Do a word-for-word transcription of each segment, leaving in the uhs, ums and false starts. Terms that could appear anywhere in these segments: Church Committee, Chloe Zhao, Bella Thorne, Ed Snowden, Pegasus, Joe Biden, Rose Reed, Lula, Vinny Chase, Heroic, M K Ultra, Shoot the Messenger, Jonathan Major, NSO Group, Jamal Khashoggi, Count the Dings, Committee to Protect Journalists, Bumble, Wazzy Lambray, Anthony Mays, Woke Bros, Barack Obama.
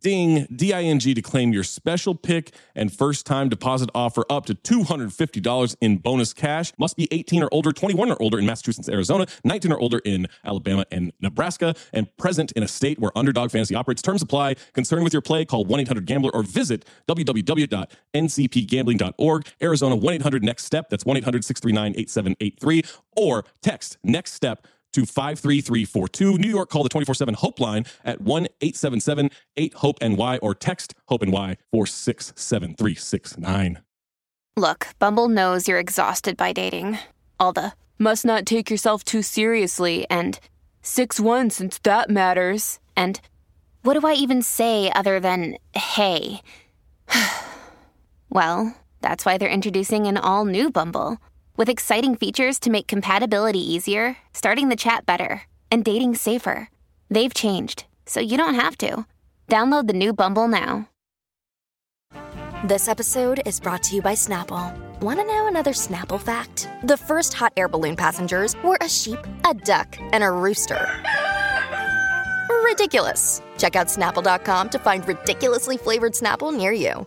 DING, D I N G, to claim your special pick and first-time deposit offer up to two hundred fifty dollars in bonus cash. Must be eighteen or older, twenty-one or older in Massachusetts, Arizona, nineteen or older in Alabama and Nebraska, and present in a state where Underdog Fantasy operates. Terms apply. Concerned with your play, call one eight hundred gambler or visit w w w dot n c p gambling dot org. Arizona, one eight hundred next step. That's one eight hundred six three nine eight seven eight three, or text next step to five three three four two. New York, call the twenty-four seven Hope line at one eight seven seven eight hope N Y or text HOPE-NY four six seven three six nine. Look, Bumble knows you're exhausted by dating. All the must not take yourself too seriously and six one since that matters. And what do I even say other than hey? Well, that's why they're introducing an all-new Bumble with exciting features to make compatibility easier, starting the chat better, and dating safer. They've changed, so you don't have to. Download the new Bumble now. This episode is brought to you by Snapple. Want to know another Snapple fact? The first hot air balloon passengers were a sheep, a duck, and a rooster. Ridiculous. Check out Snapple dot com to find ridiculously flavored Snapple near you.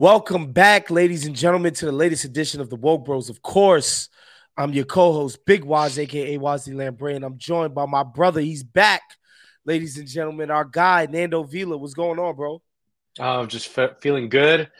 Welcome back, ladies and gentlemen, to the latest edition of the Woke Bros. Of course, I'm your co-host, Big Waz, a k a. Wazzy Lambray, and I'm joined by my brother. He's back, ladies and gentlemen, our guy, Nando Vila. What's going on, bro? I'm uh, just fe- feeling good.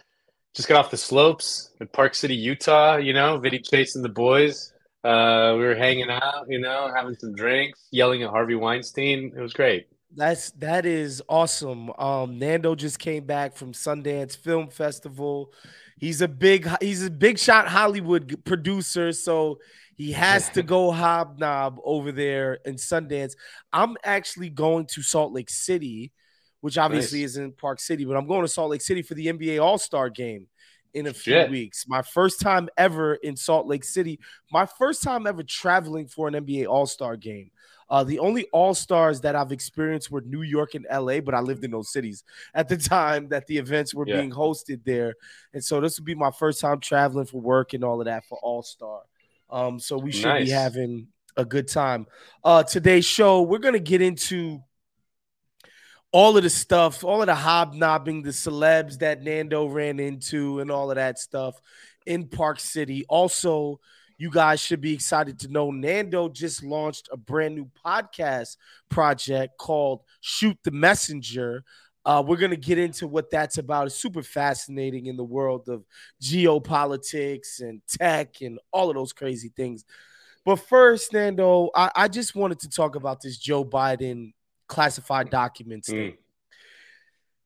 Just got off the slopes in Park City, Utah, you know, Vinny Chase and the boys. Uh, we were hanging out, you know, having some drinks, yelling at Harvey Weinstein. It was great. That's that is awesome. Um, Nando just came back from Sundance Film Festival. He's a big he's a big shot Hollywood producer, so he has to go hobnob over there in Sundance. I'm actually going to Salt Lake City, which obviously nice. Isn't Park City, but I'm going to Salt Lake City for the N B A All-Star game in a few Shit. weeks. My first time ever in Salt Lake City. My first time ever traveling for an N B A All-Star game. Uh, the only all-stars that I've experienced were New York and L A, but I lived in those cities at the time that the events were yeah. being hosted there. And so this would be my first time traveling for work and all of that for all-star. Um, so we should nice. be having a good time. Uh, today's show, we're going to get into all of the stuff, all of the hobnobbing, the celebs that Nando ran into and all of that stuff in Park City. Also, you guys should be excited to know Nando just launched a brand new podcast project called Shoot the Messenger. Uh, we're going to get into what that's about. It's super fascinating in the world of geopolitics and tech and all of those crazy things. But first, Nando, I, I just wanted to talk about this Joe Biden classified documents mm. thing.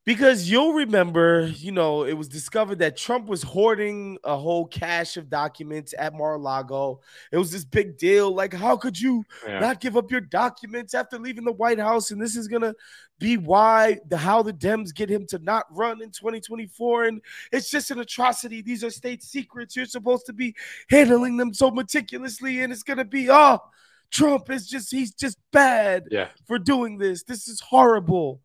Because you'll remember, you know, it was discovered that Trump was hoarding a whole cache of documents at Mar-a-Lago. It was this big deal. Like, how could you yeah. not give up your documents after leaving the White House? And this is going to be why the how the Dems get him to not run in twenty twenty-four. And it's just an atrocity. These are state secrets. You're supposed to be handling them so meticulously. And it's going to be, oh, Trump is just he's just bad yeah. for doing this. This is horrible.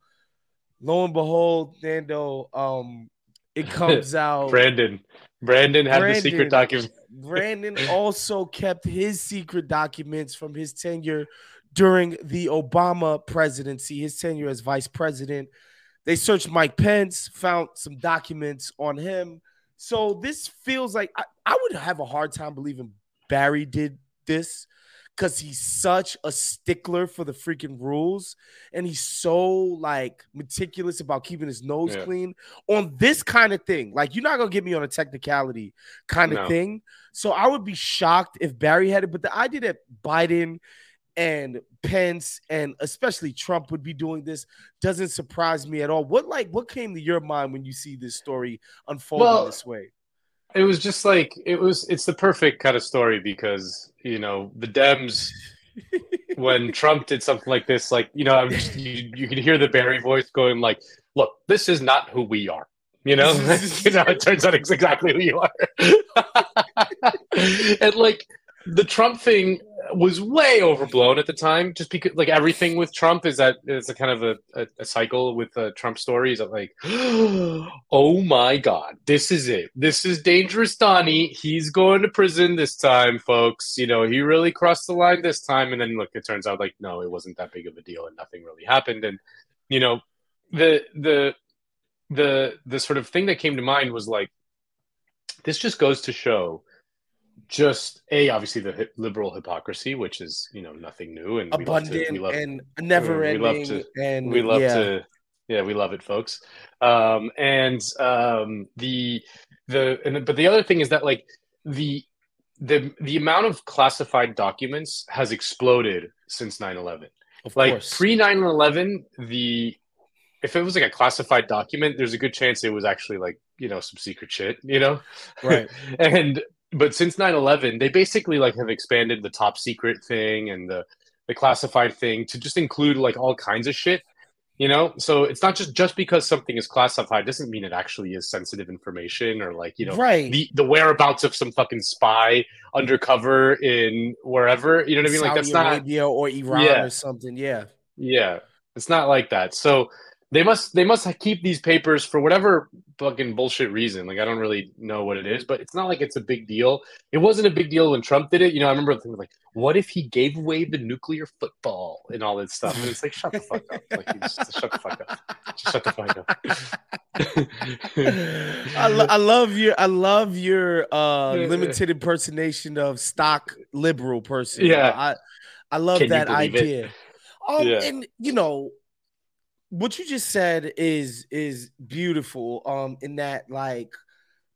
Lo and behold, Nando, um, it comes out. Brandon. Brandon had Brandon, the secret documents. Brandon also kept his secret documents from his tenure during the Obama presidency, his tenure as vice president. They searched Mike Pence, found some documents on him. So this feels like I, I would have a hard time believing Barry did this. Because he's such a stickler for the freaking rules. And he's so, like, meticulous about keeping his nose yeah. clean on this kind of thing. Like, you're not going to get me on a technicality kind of no. thing. So I would be shocked if Barry had it. But the idea that Biden and Pence and especially Trump would be doing this doesn't surprise me at all. What, like, what came to your mind when you see this story unfolding well, this way? It was just like it was. It's the perfect kind of story because you know the Dems. When Trump did something like this, like you know, I'm just, you you can hear the Barry voice going like, "Look, this is not who we are." You know, you know, it turns out it's exactly who you are. And like the Trump thing was way overblown at the time, just because like everything with Trump is that it's a kind of a, a, a cycle with uh, Trump stories of like, oh my God, this is it. This is dangerous Donnie. He's going to prison this time, folks. You know, he really crossed the line this time. And then look, it turns out like, no, it wasn't that big of a deal and nothing really happened. And, you know, the, the, the, the sort of thing that came to mind was like, this just goes to show Just a obviously the hip, liberal hypocrisy, which is you know nothing new and abundant we love to, we love, and never ending. We love to, and we love yeah. to, yeah, we love it, folks. Um, and um, the the and but the other thing is that like the the the amount of classified documents has exploded since nine eleven. Of like course. Pre nine eleven, the if it was like a classified document, there's a good chance it was actually like you know some secret shit, you know, right? And but since nine eleven, they basically like have expanded the top secret thing and the, the classified thing to just include like all kinds of shit, you know? So it's not just, just because something is classified doesn't mean it actually is sensitive information or like, you know, right. the, the whereabouts of some fucking spy undercover in wherever, you know what I mean? Saudi like that's not Arabia or Iran yeah. or something. Yeah. Yeah. It's not like that. So they must, they must keep these papers for whatever fucking bullshit reason. Like, I don't really know what it is, but it's not like it's a big deal. It wasn't a big deal when Trump did it. You know, I remember thinking like, what if he gave away the nuclear football and all that stuff? And it's like, shut the fuck up. Like, just shut the fuck up. Just shut the fuck up. I, lo- I love your, I love your uh, limited impersonation of stock liberal person. Yeah. I, I love Can that idea. Um, yeah. And, you know, what you just said is is beautiful um, in that, like,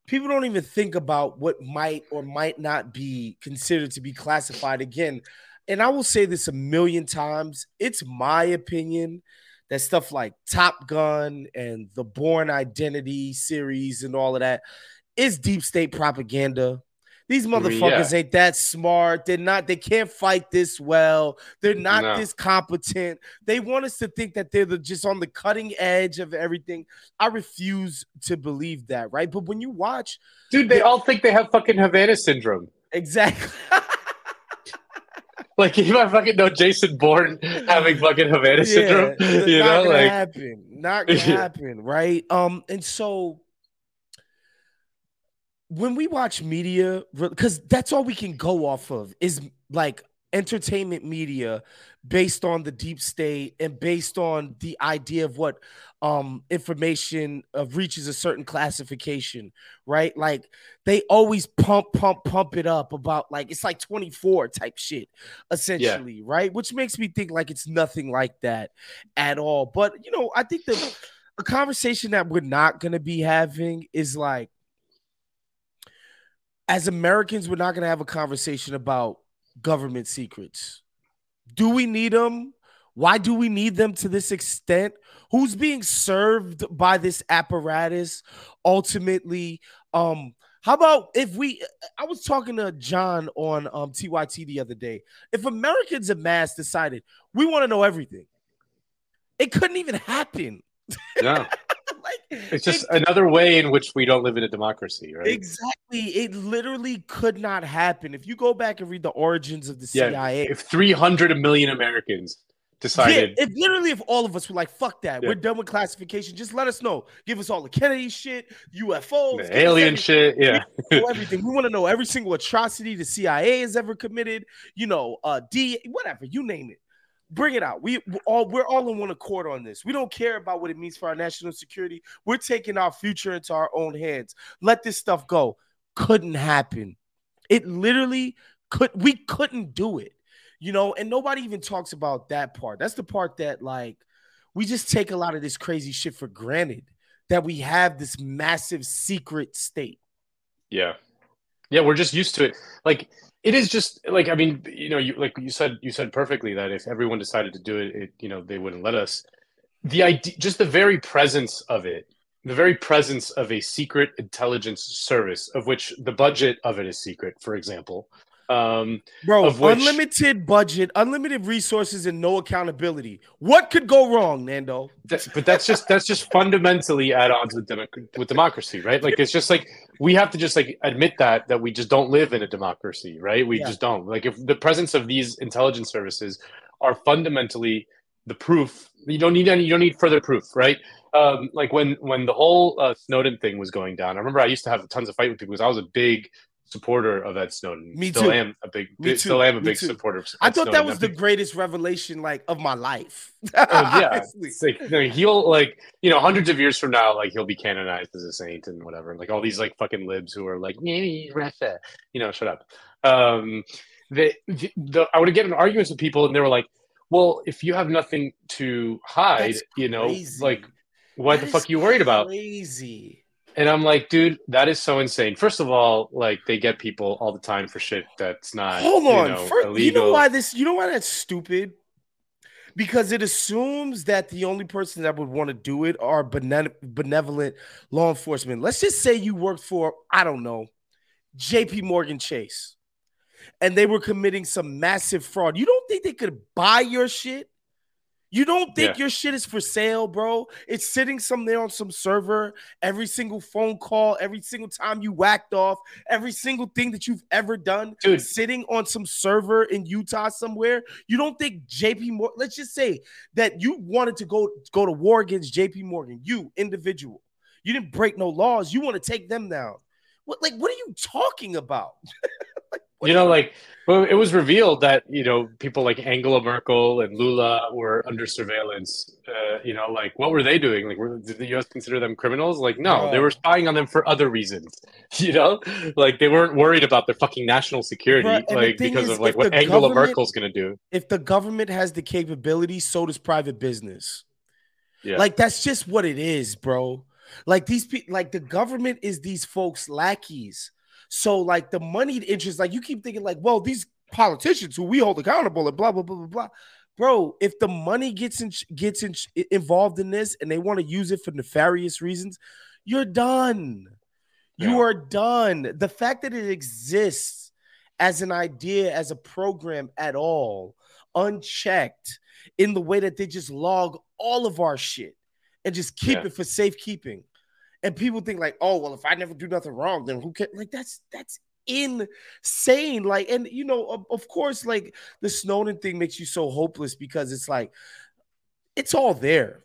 people don't even think about what might or might not be considered to be classified again. And I will say this a million times. It's my opinion that stuff like Top Gun and the Bourne Identity series and all of that is deep state propaganda. These motherfuckers yeah. ain't that smart. They're not, they can't fight this well. They're not no. this competent. They want us to think that they're the, just on the cutting edge of everything. I refuse to believe that, right? But when you watch... Dude, they, they all think they have fucking Havana syndrome. Exactly. Like, if I fucking know Jason Bourne having fucking Havana yeah, syndrome, you not know? Gonna like... happen. Not gonna happen, right? Um, and so... When we watch media, because that's all we can go off of is like entertainment media based on the deep state and based on the idea of what um, information of reaches a certain classification, right? Like they always pump, pump, pump it up about like it's like twenty-four type shit, essentially, yeah. right? Which makes me think like it's nothing like that at all. But, you know, I think the a conversation that we're not going to be having is like, as Americans, we're not going to have a conversation about government secrets. Do we need them? Why do we need them to this extent? Who's being served by this apparatus ultimately? Um, how about if we... I was talking to John on um, T Y T the other day. If Americans en masse decided, we want to know everything, it couldn't even happen. Yeah. Like, it's just it, another way in which we don't live in a democracy, right? Exactly. It literally could not happen. If you go back and read the origins of the yeah, C I A. If three hundred million Americans decided. Yeah, if literally if all of us were like, fuck that. Yeah. We're done with classification. Just let us know. Give us all the Kennedy shit, U F Os. The alien shit. Yeah. We know everything. We want to know every single atrocity the C I A has ever committed. You know, uh, D, whatever. You name it. Bring it out. We all we're all in one accord on this. We don't care about what it means for our national security. We're taking our future into our own hands. Let this stuff go. Couldn't happen. It literally could. We couldn't do it, you know. And nobody even talks about that part. That's the part that like we just take a lot of this crazy shit for granted that we have this massive secret state. Yeah, yeah. We're just used to it. Like. It is just like, I mean, you know, you like you said, you said perfectly that if everyone decided to do it, it you know, they wouldn't let us. The idea, just the very presence of it, the very presence of a secret intelligence service, of which the budget of it is secret, for example. Um, Bro, of which, unlimited budget, unlimited resources, and no accountability. What could go wrong, Nando? That, but that's just that's just fundamentally at odds with dem- with democracy, right? Like it's just like we have to just like admit that that we just don't live in a democracy, right? We yeah. just don't. Like if the presence of these intelligence services are fundamentally the proof, you don't need any, you don't need further proof, right? Um, like when when the whole uh, Snowden thing was going down, I remember I used to have tons of fight with people because I was a big supporter of Ed Snowden. Me still too. am a big, big still am a big supporter of Ed I thought Snowden. That was the greatest revelation like of my life. Oh, yeah. It's like, you know, he'll like, you know, hundreds of years from now, like he'll be canonized as a saint and whatever. And like all these like fucking libs who are like, Russia, you know, shut up. Um, the, the, the, I would get in arguments with people and they were like, well, if you have nothing to hide, That's you know, crazy. like what that the fuck are you worried about? Crazy. And I'm like, dude, that is so insane. First of all, like they get people all the time for shit that's not Hold on. You know, First, illegal. You know why this you know why that's stupid? Because it assumes that the only person that would want to do it are benevolent law enforcement. Let's just say you work for, I don't know, J P Morgan Chase, and they were committing some massive fraud, you don't think they could buy your shit? You don't think yeah. your shit is for sale, bro? It's sitting somewhere on some server. Every single phone call, every single time you whacked off, every single thing that you've ever done, dude, sitting on some server in Utah somewhere. You don't think J P Morgan, let's just say that you wanted to go, go to war against J P Morgan, you individual. You didn't break no laws. You want to take them down. What, like, what are you talking about? Like, you know, like, well, it was revealed that, you know, people like Angela Merkel and Lula were under surveillance. Uh, you know, like, what were they doing? Like, were, did the U S consider them criminals? Like, no, no, they were spying on them for other reasons. You know, like, they weren't worried about their fucking national security, but, like, because is, of like what Angela Merkel's going to do. If the government has the capability, so does private business. Yeah. Like, that's just what it is, bro. Like, these people, like, the government is these folks' lackeys. So, like, the moneyed interest, like, you keep thinking, like, well, these politicians who we hold accountable and blah, blah, blah, blah, blah. Bro, if the money gets in, gets in, involved in this and they want to use it for nefarious reasons, you're done. Yeah. You are done. The fact that it exists as an idea, as a program at all, unchecked in the way that they just log all of our shit and just keep yeah. it for safekeeping. And people think like, oh, well, if I never do nothing wrong, then who can? Like, that's that's insane. Like, and, you know, of, of course, like, the Snowden thing makes you so hopeless because it's like, it's all there.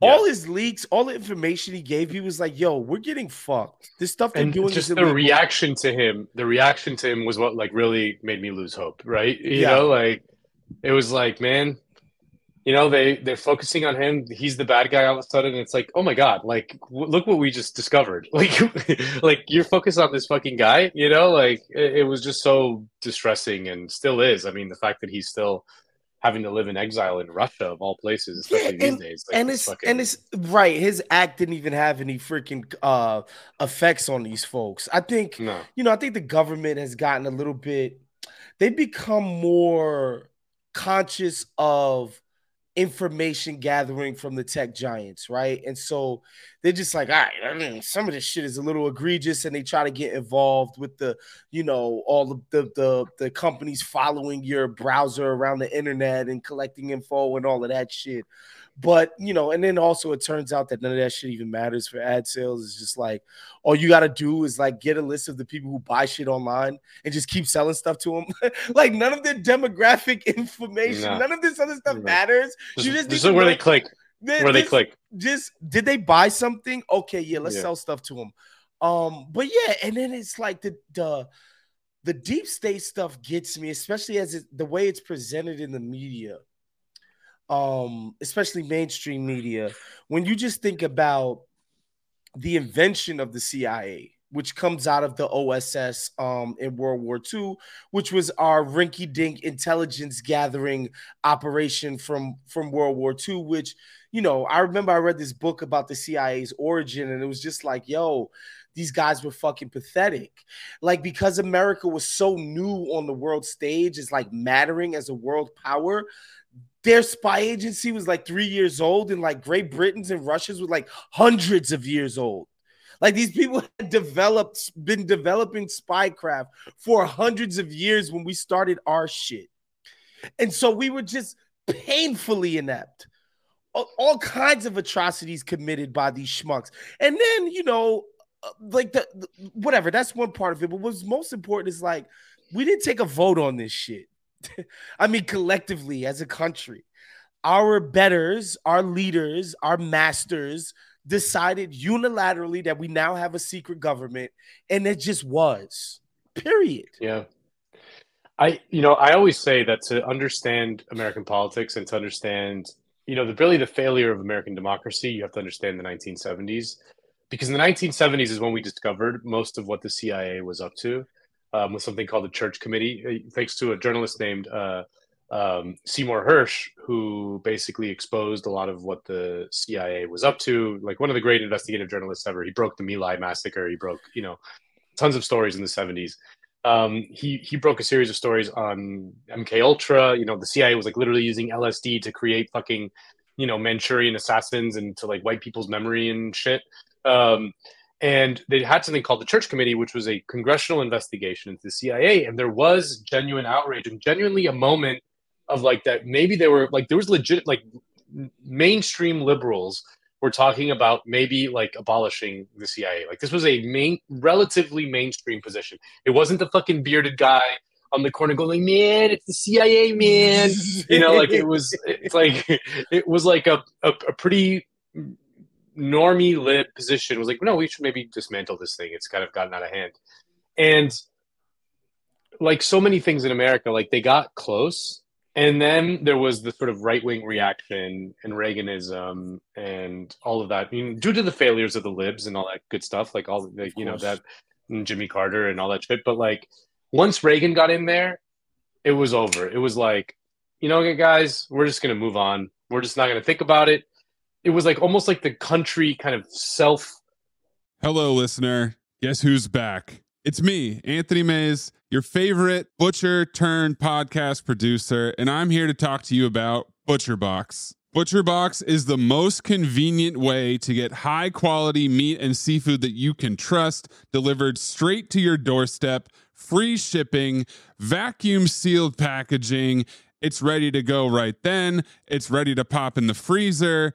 all yeah. his leaks, all the information he gave, he was like, yo, we're getting fucked. This stuff they're and doing just is the reaction to him. The reaction to him was what, like, really made me lose hope, right? You yeah. know, like, it was like, man, you know, they, they're focusing on him. He's the bad guy all of a sudden. It's like, oh, my God, like, w- look what we just discovered. Like, like you're focused on this fucking guy, you know, like it, it was just so distressing and still is. I mean, the fact that he's still having to live in exile in Russia of all places, especially yeah, and, these days. Like, and, it's, fucking... and it's right. His act didn't even have any freaking uh, effects on these folks. I think, no. you know, I think the government has gotten a little bit. They've become more conscious of information gathering from the tech giants, right? And so they're just like, all right, I mean, some of this shit is a little egregious, and they try to get involved with the, you know, all of the the, the companies following your browser around the internet and collecting info and all of that shit. But, you know, and then also it turns out that none of that shit even matters for ad sales. It's just like, all you got to do is, like, get a list of the people who buy shit online and just keep selling stuff to them. Like, none of their demographic information, no. none of this other stuff no. matters. Just, you just this is where they click. This, where they this, click. Just, did they buy something? Okay, yeah, let's yeah. sell stuff to them. Um, but, yeah, and then it's like the the, the deep state stuff gets me, especially as it, the way it's presented in the media. Um, especially mainstream media, when you just think about the invention of the C I A, which comes out of the O S S um, in World War Two, which was our rinky-dink intelligence gathering operation from, from World War Two, which, you know, I remember I read this book about the C I A's origin, and it was just like, yo, these guys were fucking pathetic. Like, because America was so new on the world stage, as like mattering as a world power, their spy agency was like three years old, and like Great Britain's and Russia's were like hundreds of years old. Like, these people had developed, been developing spycraft for hundreds of years when we started our shit. And so we were just painfully inept. All kinds of atrocities committed by these schmucks. And then, you know, like the, the whatever, that's one part of it. But what's most important is, like, we didn't take a vote on this shit. I mean, collectively as a country, our betters, our leaders, our masters decided unilaterally that we now have a secret government, and it just was. Period. Yeah. I, you know, I always say that to understand American politics and to understand, you know, the really the failure of American democracy, you have to understand the nineteen seventies, because in the nineteen seventies is when we discovered most of what the C I A was up to. Um, with something called the Church Committee, thanks to a journalist named uh, um, Seymour Hersh, who basically exposed a lot of what the C I A was up to. Like, one of the great investigative journalists ever. He broke the My Lai massacre. He broke, you know, tons of stories in the seventies. Um, he he broke a series of stories on M K Ultra. You know, the C I A was like literally using L S D to create fucking, you know, Manchurian assassins and to like wipe people's memory and shit. Um, And they had something called the Church Committee, which was a congressional investigation into the C I A. And there was genuine outrage and genuinely a moment of like that. Maybe they were like, there was legit, like mainstream liberals were talking about maybe like abolishing the C I A. Like this was a main, relatively mainstream position. It wasn't the fucking bearded guy on the corner going, man, it's the C I A, man. You know, like it was, it's like, it was like a, a, a pretty normie lit position was like, no, we should maybe dismantle this thing. It's kind of gotten out of hand. And like so many things in America, like they got close. And then there was the sort of right-wing reaction and Reaganism and all of that. I mean, due to the failures of the libs and all that good stuff, like all the, you know, that and Jimmy Carter and all that shit. But like once Reagan got in there, it was over. It was like, you know, guys, we're just going to move on. We're just not going to think about it. It was like almost like the country kind of self. Hello, listener. Guess who's back? It's me, Anthony Mays, your favorite butcher turned podcast producer, and I'm here to talk to you about ButcherBox. ButcherBox is the most convenient way to get high quality meat and seafood that you can trust delivered straight to your doorstep, free shipping, vacuum sealed packaging. It's ready to go right then. It's ready to pop in the freezer.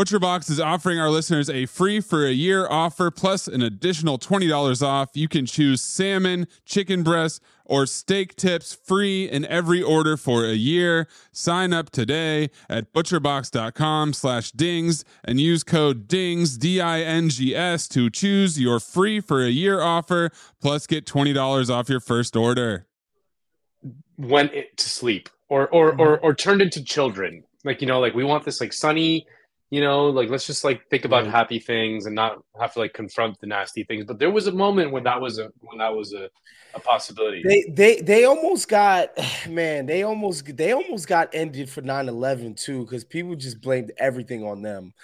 ButcherBox is offering our listeners a free for a year offer plus an additional twenty dollars off. You can choose salmon, chicken breast, or steak tips free in every order for a year. Sign up today at butcherbox dot com slash dings and use code DINGS, D I N G S, to choose your free for a year offer plus get twenty dollars off your first order. Went to sleep or or or, or turned into children. Like, you know, like we want this like sunny... You know, like, let's just, like, think about happy things and not have to, like, confront the nasty things. But there was a moment when that was a when that was a, a possibility. They, they they almost got, man, they almost they almost got ended for nine eleven, too, because people just blamed everything on them.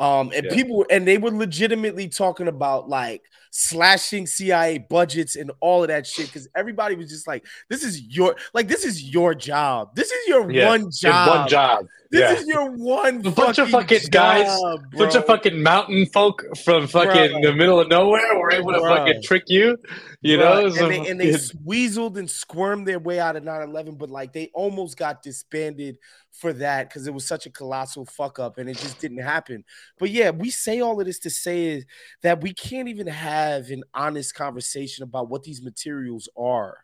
Um, and yeah. people and they were legitimately talking about, like, slashing C I A budgets and all of that shit because everybody was just like, this is your, like, this is your job. This is your yeah. one job. Your one job. This yeah. is your one fucking bunch of fucking job, guys, bro. Bunch of fucking mountain folk from fucking bro. the middle of nowhere were able to bro. fucking trick you, you bro. know? And, so, they, and they weaseled and squirmed their way out of nine eleven, but like they almost got disbanded for that because it was such a colossal fuck up and it just didn't happen. But yeah, we say all of this to say is that we can't even have an honest conversation about what these materials are.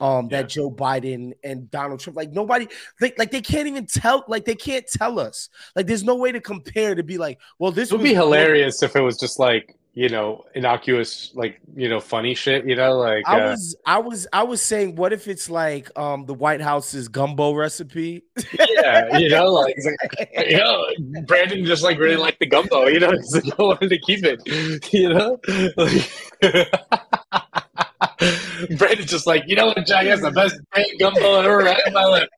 Um, that yeah. Joe Biden and Donald Trump, like nobody, they, like they can't even tell, like they can't tell us, like there's no way to compare to be like, well, this it would be hilarious cool. if it was just like, you know, innocuous, like, you know, funny shit, you know, like I uh, was, I was, I was saying, what if it's like um the White House's gumbo recipe? Yeah, you know, like, like you know, Brandon just like really liked the gumbo, you know, because he wanted to keep it, you know. Like, Brandon's just like, you know what, Jack, that's the best brain gumbo I've ever had in my life.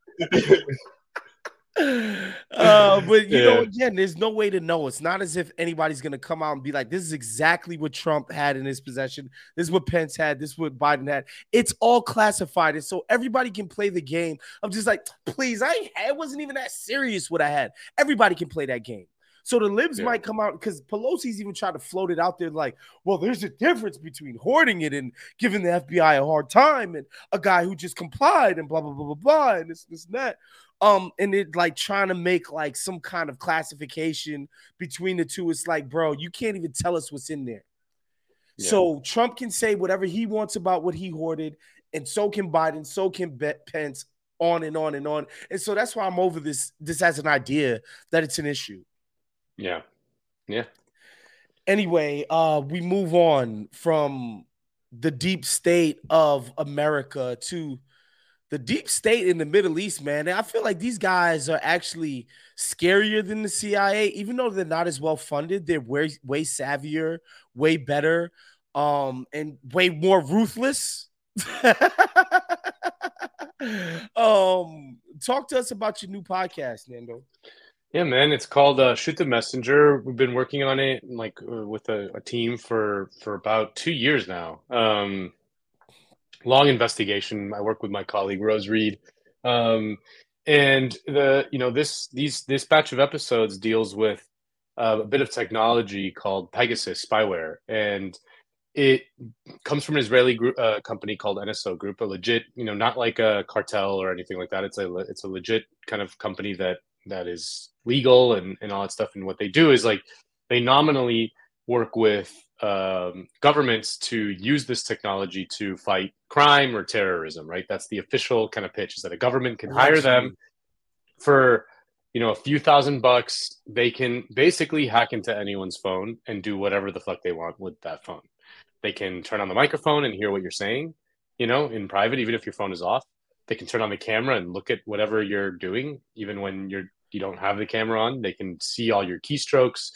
uh, but, you yeah. know, again, there's no way to know. It's not as if anybody's going to come out and be like, this is exactly what Trump had in his possession. This is what Pence had. This is what Biden had. It's all classified. And so everybody can play the game. I'm just like, please, I, I wasn't even that serious what I had. Everybody can play that game. So the libs yeah. might come out because Pelosi's even tried to float it out there like, well, there's a difference between hoarding it and giving the F B I a hard time and a guy who just complied and blah, blah, blah, blah, blah, and this, this, and that. Um, and it like trying to make like some kind of classification between the two. It's like, bro, you can't even tell us what's in there. Yeah. So Trump can say whatever he wants about what he hoarded, and so can Biden, so can Pence. on and on and on. And so that's why I'm over this, this as an idea that it's an issue. Yeah. Yeah. Anyway, uh, we move on from the deep state of America to the deep state in the Middle East, man. And I feel like these guys are actually scarier than the C I A, even though they're not as well funded. They're way, way savvier, way better, um, and way more ruthless. um, talk to us about your new podcast, Nando. Yeah, man, it's called uh, Shoot the Messenger. We've been working on it like with a, a team for, for about two years now. Um, long investigation. I work with my colleague Rose Reed, um, and the you know this these this batch of episodes deals with uh, a bit of technology called Pegasus spyware, and it comes from an Israeli group, uh, company called N S O Group, a legit you know not like a cartel or anything like that. It's a it's a legit kind of company that that is legal and, and all that stuff. And what they do is like, they nominally work with um, governments to use this technology to fight crime or terrorism, right? That's the official kind of pitch, is that a government can hire them for, you know, a few thousand bucks. They can basically hack into anyone's phone and do whatever the fuck they want with that phone. They can turn on the microphone and hear what you're saying, you know, in private, even if your phone is off. They can turn on the camera and look at whatever you're doing, even when you're you don't have the camera on. They can see all your keystrokes,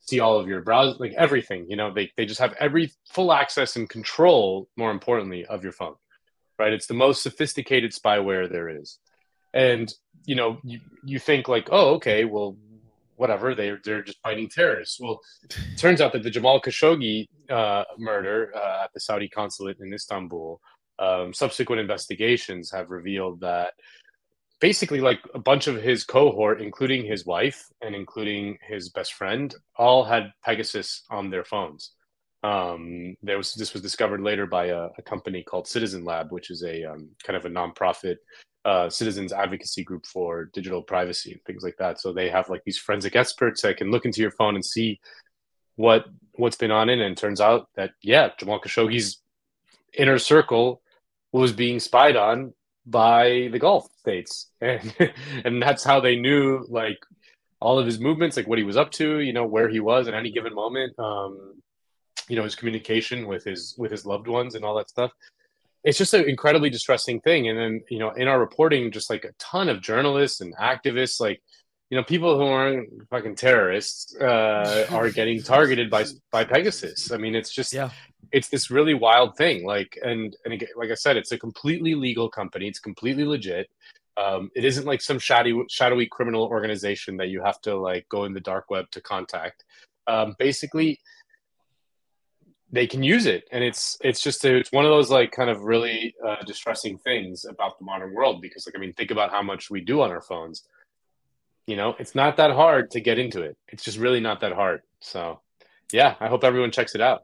see all of your browser, like everything. You know, they they just have every full access and control, more importantly, of your phone, right? It's the most sophisticated spyware there is. And, you know, you, you think like, oh, okay, well, whatever, they're, they're just fighting terrorists. Well, it turns out that the Jamal Khashoggi uh, murder uh, at the Saudi consulate in Istanbul, Um, subsequent investigations have revealed that basically like a bunch of his cohort, including his wife and including his best friend, all had Pegasus on their phones. Um, there was this was discovered later by a, a company called Citizen Lab, which is a um, kind of a nonprofit uh, citizens advocacy group for digital privacy and things like that. So they have like these forensic experts that can look into your phone and see what what's been on it. And it turns out that, yeah, Jamal Khashoggi's inner circle was being spied on by the Gulf states, and and that's how they knew like all of his movements, like what he was up to, you know, where he was at any given moment, um, you know, his communication with his with his loved ones and all that stuff. It's just an incredibly distressing thing. And then, you know, in our reporting, just like a ton of journalists and activists, like, you know, people who aren't fucking terrorists uh, are getting targeted by by Pegasus. I mean, it's just, yeah. It's this really wild thing. Like, and and again, like I said, it's a completely legal company. It's completely legit. Um, it isn't like some shadowy, shadowy criminal organization that you have to like go in the dark web to contact. Um, basically, they can use it, and it's it's just a, it's one of those like kind of really uh, distressing things about the modern world, because like I mean, think about how much we do on our phones. You know, it's not that hard to get into it. It's just really not that hard. So, yeah, I hope everyone checks it out.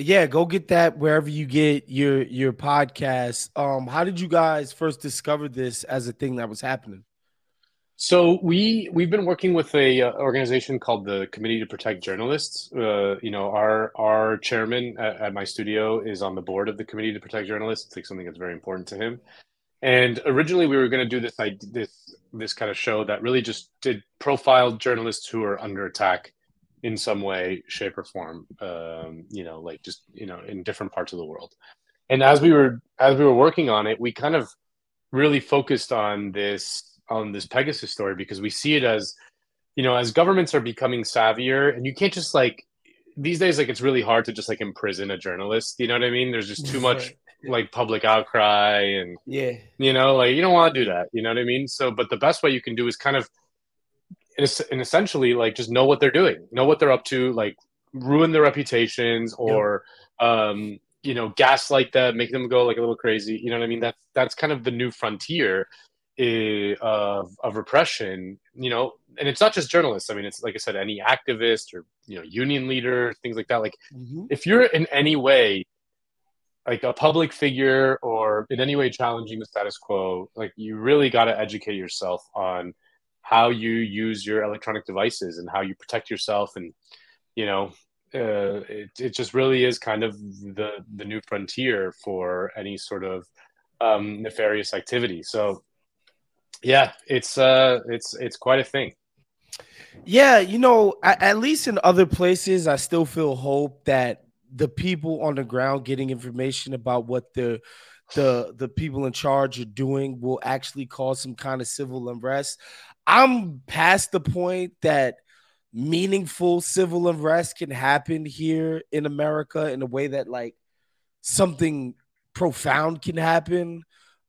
Yeah, go get that wherever you get your your podcast. Um, how did you guys first discover this as a thing that was happening? So we we've been working with a uh, organization called the Committee to Protect Journalists. Uh, you know, our our chairman at, at my studio is on the board of the Committee to Protect Journalists. It's like something that's very important to him. And originally we were going to do this, this this kind of show that really just did profile journalists who are under attack in some way, shape or form, um, you know, like just, you know, in different parts of the world. And as we were as we were working on it, we kind of really focused on this on this Pegasus story, because we see it as, you know, as governments are becoming savvier, and you can't just like these days, like it's really hard to just like imprison a journalist. You know what I mean? There's just too much like public outcry, and yeah, you know, like you don't want to do that, you know what I mean? So, but the best way you can do is kind of, and essentially like just know what they're doing, know what they're up to, like ruin their reputations or, yep. um, you know, gaslight them, make them go like a little crazy. You know what I mean? That's, that's kind of the new frontier uh, of, of repression, you know, and it's not just journalists. I mean, it's like I said, any activist or, you know, union leader, things like that. Like mm-hmm. if you're in any way, like a public figure or in any way challenging the status quo, like you really got to educate yourself on how you use your electronic devices and how you protect yourself. And, you know, uh, it, it just really is kind of the, the new frontier for any sort of um, nefarious activity. So yeah, it's uh, it's it's quite a thing. Yeah, you know, at, at least in other places, I still feel hope that the people on the ground getting information about what the the the people in charge are doing will actually cause some kind of civil unrest. I'm past the point that meaningful civil unrest can happen here in America in a way that like something profound can happen.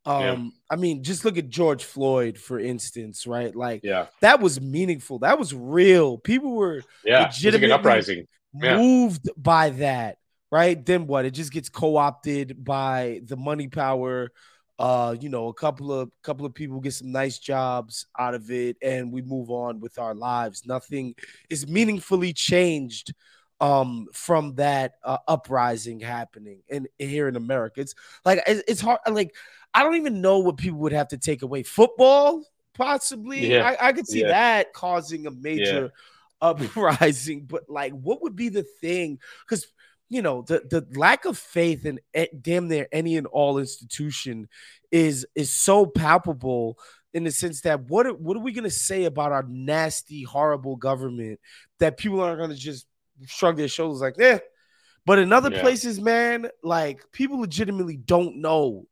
Um, yeah. I mean, just look at George Floyd, for instance, right? Like, yeah. that was meaningful. That was real. People were yeah. legitimately like an uprising. Yeah. moved by that, right? Then what? It just gets co-opted by the money power. Uh, you know, a couple of couple of people get some nice jobs out of it, and we move on with our lives. Nothing is meaningfully changed um, from that uh, uprising happening in, in here in America. It's like it's, it's hard. Like, I don't even know what people would have to take away. Football, possibly. Yeah. I, I could see yeah. that causing a major yeah. uprising. But like, what would be the thing? Because you know, the, the lack of faith in damn near any and all institution is is so palpable in the sense that what are, what are we going to say about our nasty, horrible government that people aren't going to just shrug their shoulders like, eh. But in other yeah. places, man, like people legitimately don't know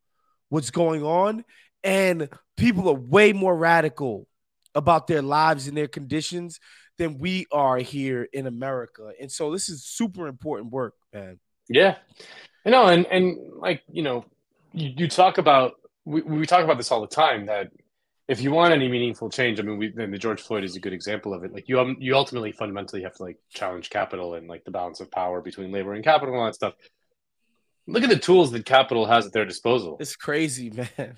what's going on, and people are way more radical about their lives and their conditions than we are here in America. And so this is super important work, man. Yeah. You know, and, and like, you know, you, you talk about, we, we talk about this all the time, that if you want any meaningful change, I mean, we, and the George Floyd is a good example of it. Like you, um, you ultimately fundamentally have to like challenge capital and like the balance of power between labor and capital and all that stuff. Look at the tools that capital has at their disposal. It's crazy, man.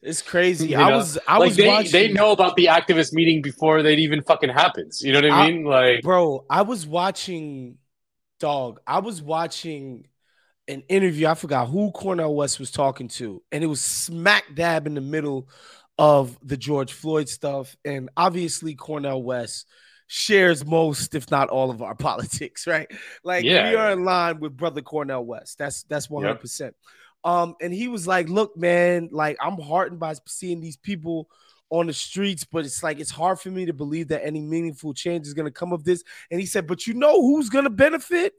It's crazy. You know? I was, I like was. They, watching... they know about the activist meeting before that even fucking happens. You know what I, I mean? Like, bro, I was watching, dog. I was watching an interview. I forgot who Cornel West was talking to, and it was smack dab in the middle of the George Floyd stuff. And obviously, Cornel West shares most, if not all, of our politics. Right? Like, yeah. we are in line with brother Cornel West. That's that's one hundred percent. Um, and he was like, look, man, like I'm heartened by seeing these people on the streets, but it's like, it's hard for me to believe that any meaningful change is going to come of this. And he said, but you know, who's going to benefit?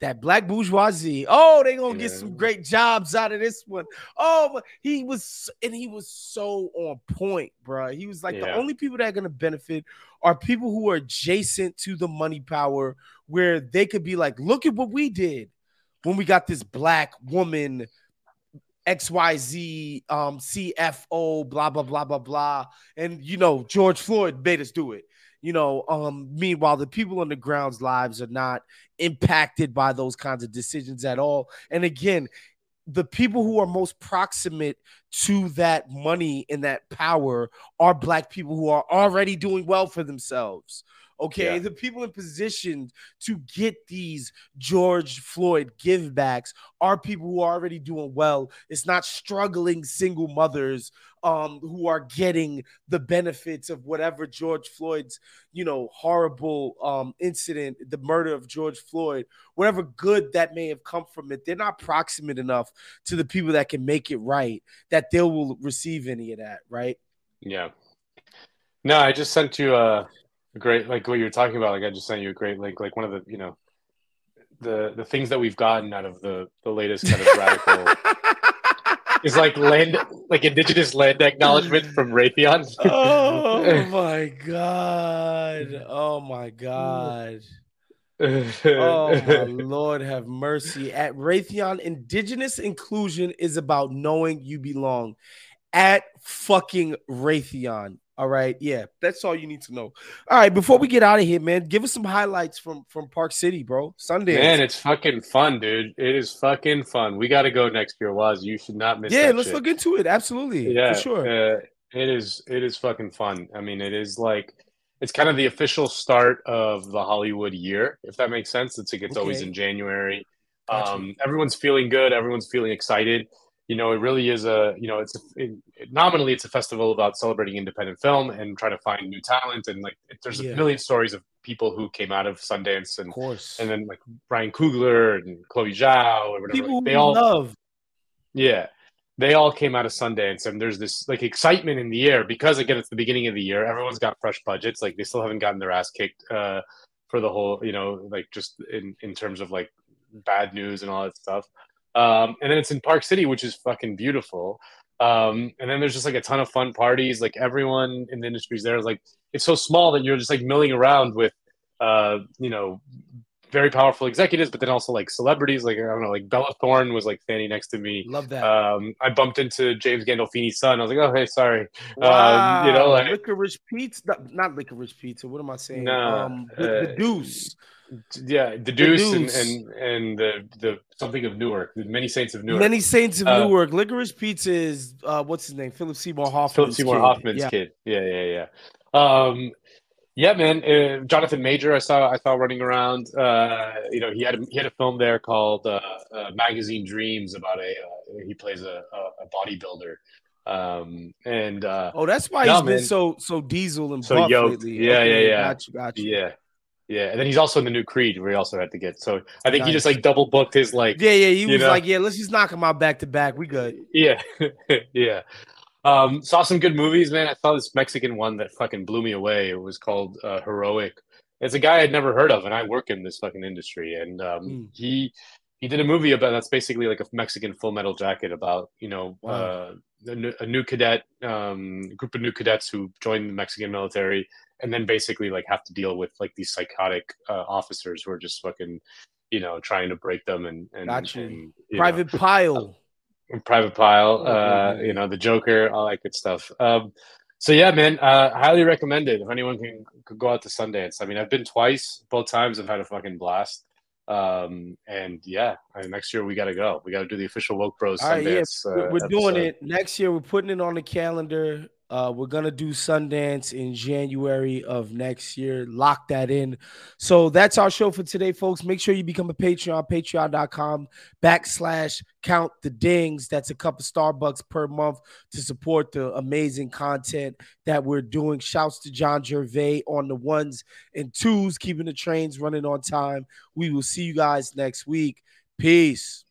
That black bourgeoisie. Oh, they're going to yeah. get some great jobs out of this one. Oh, but he was, and he was so on point, bro. He was like, yeah. the only people that are going to benefit are people who are adjacent to the money power, where they could be like, look at what we did when we got this black woman, X Y Z, um, C F O, blah, blah, blah, blah, blah. And, you know, George Floyd made us do it. You know, um, meanwhile, the people on the ground's lives are not impacted by those kinds of decisions at all. And again, the people who are most proximate to that money and that power are black people who are already doing well for themselves. Okay, yeah. the people in position to get these George Floyd givebacks are people who are already doing well. It's not struggling single mothers um, who are getting the benefits of whatever George Floyd's, you know, horrible um, incident, the murder of George Floyd, whatever good that may have come from it. They're not proximate enough to the people that can make it right that they will receive any of that, right? Yeah. No, I just sent you a... Great, like what you were talking about, like I just sent you a great link, like one of the, you know, the the things that we've gotten out of the the latest kind of radical is like land, like indigenous land acknowledgement from Raytheon. Oh my God. Oh my God. Oh my Lord have mercy. At Raytheon, indigenous inclusion is about knowing you belong. At fucking Raytheon. All right, yeah, that's all you need to know. All right, before we get out of here, man, give us some highlights from, from Park City, bro. Sundance. Man, it's fucking fun, dude. It is fucking fun. We got to go next year, Waz. You should not miss it. Yeah, let's shit. look into it. Absolutely, yeah, for sure. Uh, it is. It is fucking fun. I mean, it is like it's kind of the official start of the Hollywood year, if that makes sense. It's like it's okay. always in January. Gotcha. Um, everyone's feeling good. Everyone's feeling excited. You know, it really is a, you know, it's a, it, nominally it's a festival about celebrating independent film and trying to find new talent. And like, there's yeah. a million stories of people who came out of Sundance and, of course. and then like Ryan Coogler and Chloe Zhao and whatever. People like, they who all love. Yeah. they all came out of Sundance, and there's this like excitement in the air because, again, it's the beginning of the year. Everyone's got fresh budgets. Like, they still haven't gotten their ass kicked uh, for the whole, you know, like just in, in terms of like bad news and all that stuff. Um, and then it's in Park City, which is fucking beautiful. Um, and then there's just like a ton of fun parties. Like, everyone in the industry is there. Like, it's so small that you're just like milling around with, uh, you know, very powerful executives, but then also like celebrities. Like, I don't know, like Bella Thorne was like standing next to me. Love that. Um, I bumped into James Gandolfini's son. I was like, oh, hey, sorry. Wow. Um, you know, like Licorice Pizza, not, not Licorice Pizza. What am I saying? Nah, um, uh, the Deuce. Yeah, the Deuce, the Deuce. and and, and the, the something of Newark, the Many Saints of Newark. Many Saints of uh, Newark. Licorice Pizza is uh, what's his name? Philip Seymour Hoffman's Philip Seymour kid. Hoffman's yeah. kid. Yeah, yeah, yeah. Um, yeah, man. Uh, Jonathan Major, I saw, I saw running around. Uh, you know, he had a, he had a film there called uh, uh, Magazine Dreams about a. Uh, he plays a, a, a bodybuilder. Um, and uh, oh, that's why yeah, he's man. been so so diesel and so buff lately. Yeah, okay, yeah, yeah. Gotcha, gotcha. Yeah. Yeah, and then he's also in the new Creed, where he also had to get. So I think nice. he just like double booked his like. Yeah, yeah, he was know? like, yeah, let's just knock him out back to back. We good. Yeah, yeah. Um, saw some good movies, man. I saw this Mexican one that fucking blew me away. It was called uh, Heroic. It's a guy I'd never heard of, and I work in this fucking industry. And um, mm. he he did a movie about that's basically like a Mexican Full Metal Jacket about you know wow. uh, a, new, a new cadet um, group of new cadets who joined the Mexican military. And then basically like have to deal with like these psychotic uh, officers who are just fucking, you know, trying to break them and, and, gotcha. and Private know, Pyle, uh, Private Pyle, oh, uh, you know, the Joker, all that good stuff. Um, so yeah, man, uh, highly recommended. If anyone can, can go out to Sundance, I mean, I've been twice, both times I've had a fucking blast. Um, and yeah, I mean, next year we got to go. We got to do the official Woke Bros. All Sundance. Right, yeah. We're, uh, we're doing it next year. We're putting it on the calendar. Uh, we're going to do Sundance in January of next year. Lock that in. So that's our show for today, folks. Make sure you become a Patreon, patreon.com backslash count the dings. That's a cup of Starbucks per month to support the amazing content that we're doing. Shouts to John Gervais on the ones and twos, keeping the trains running on time. We will see you guys next week. Peace.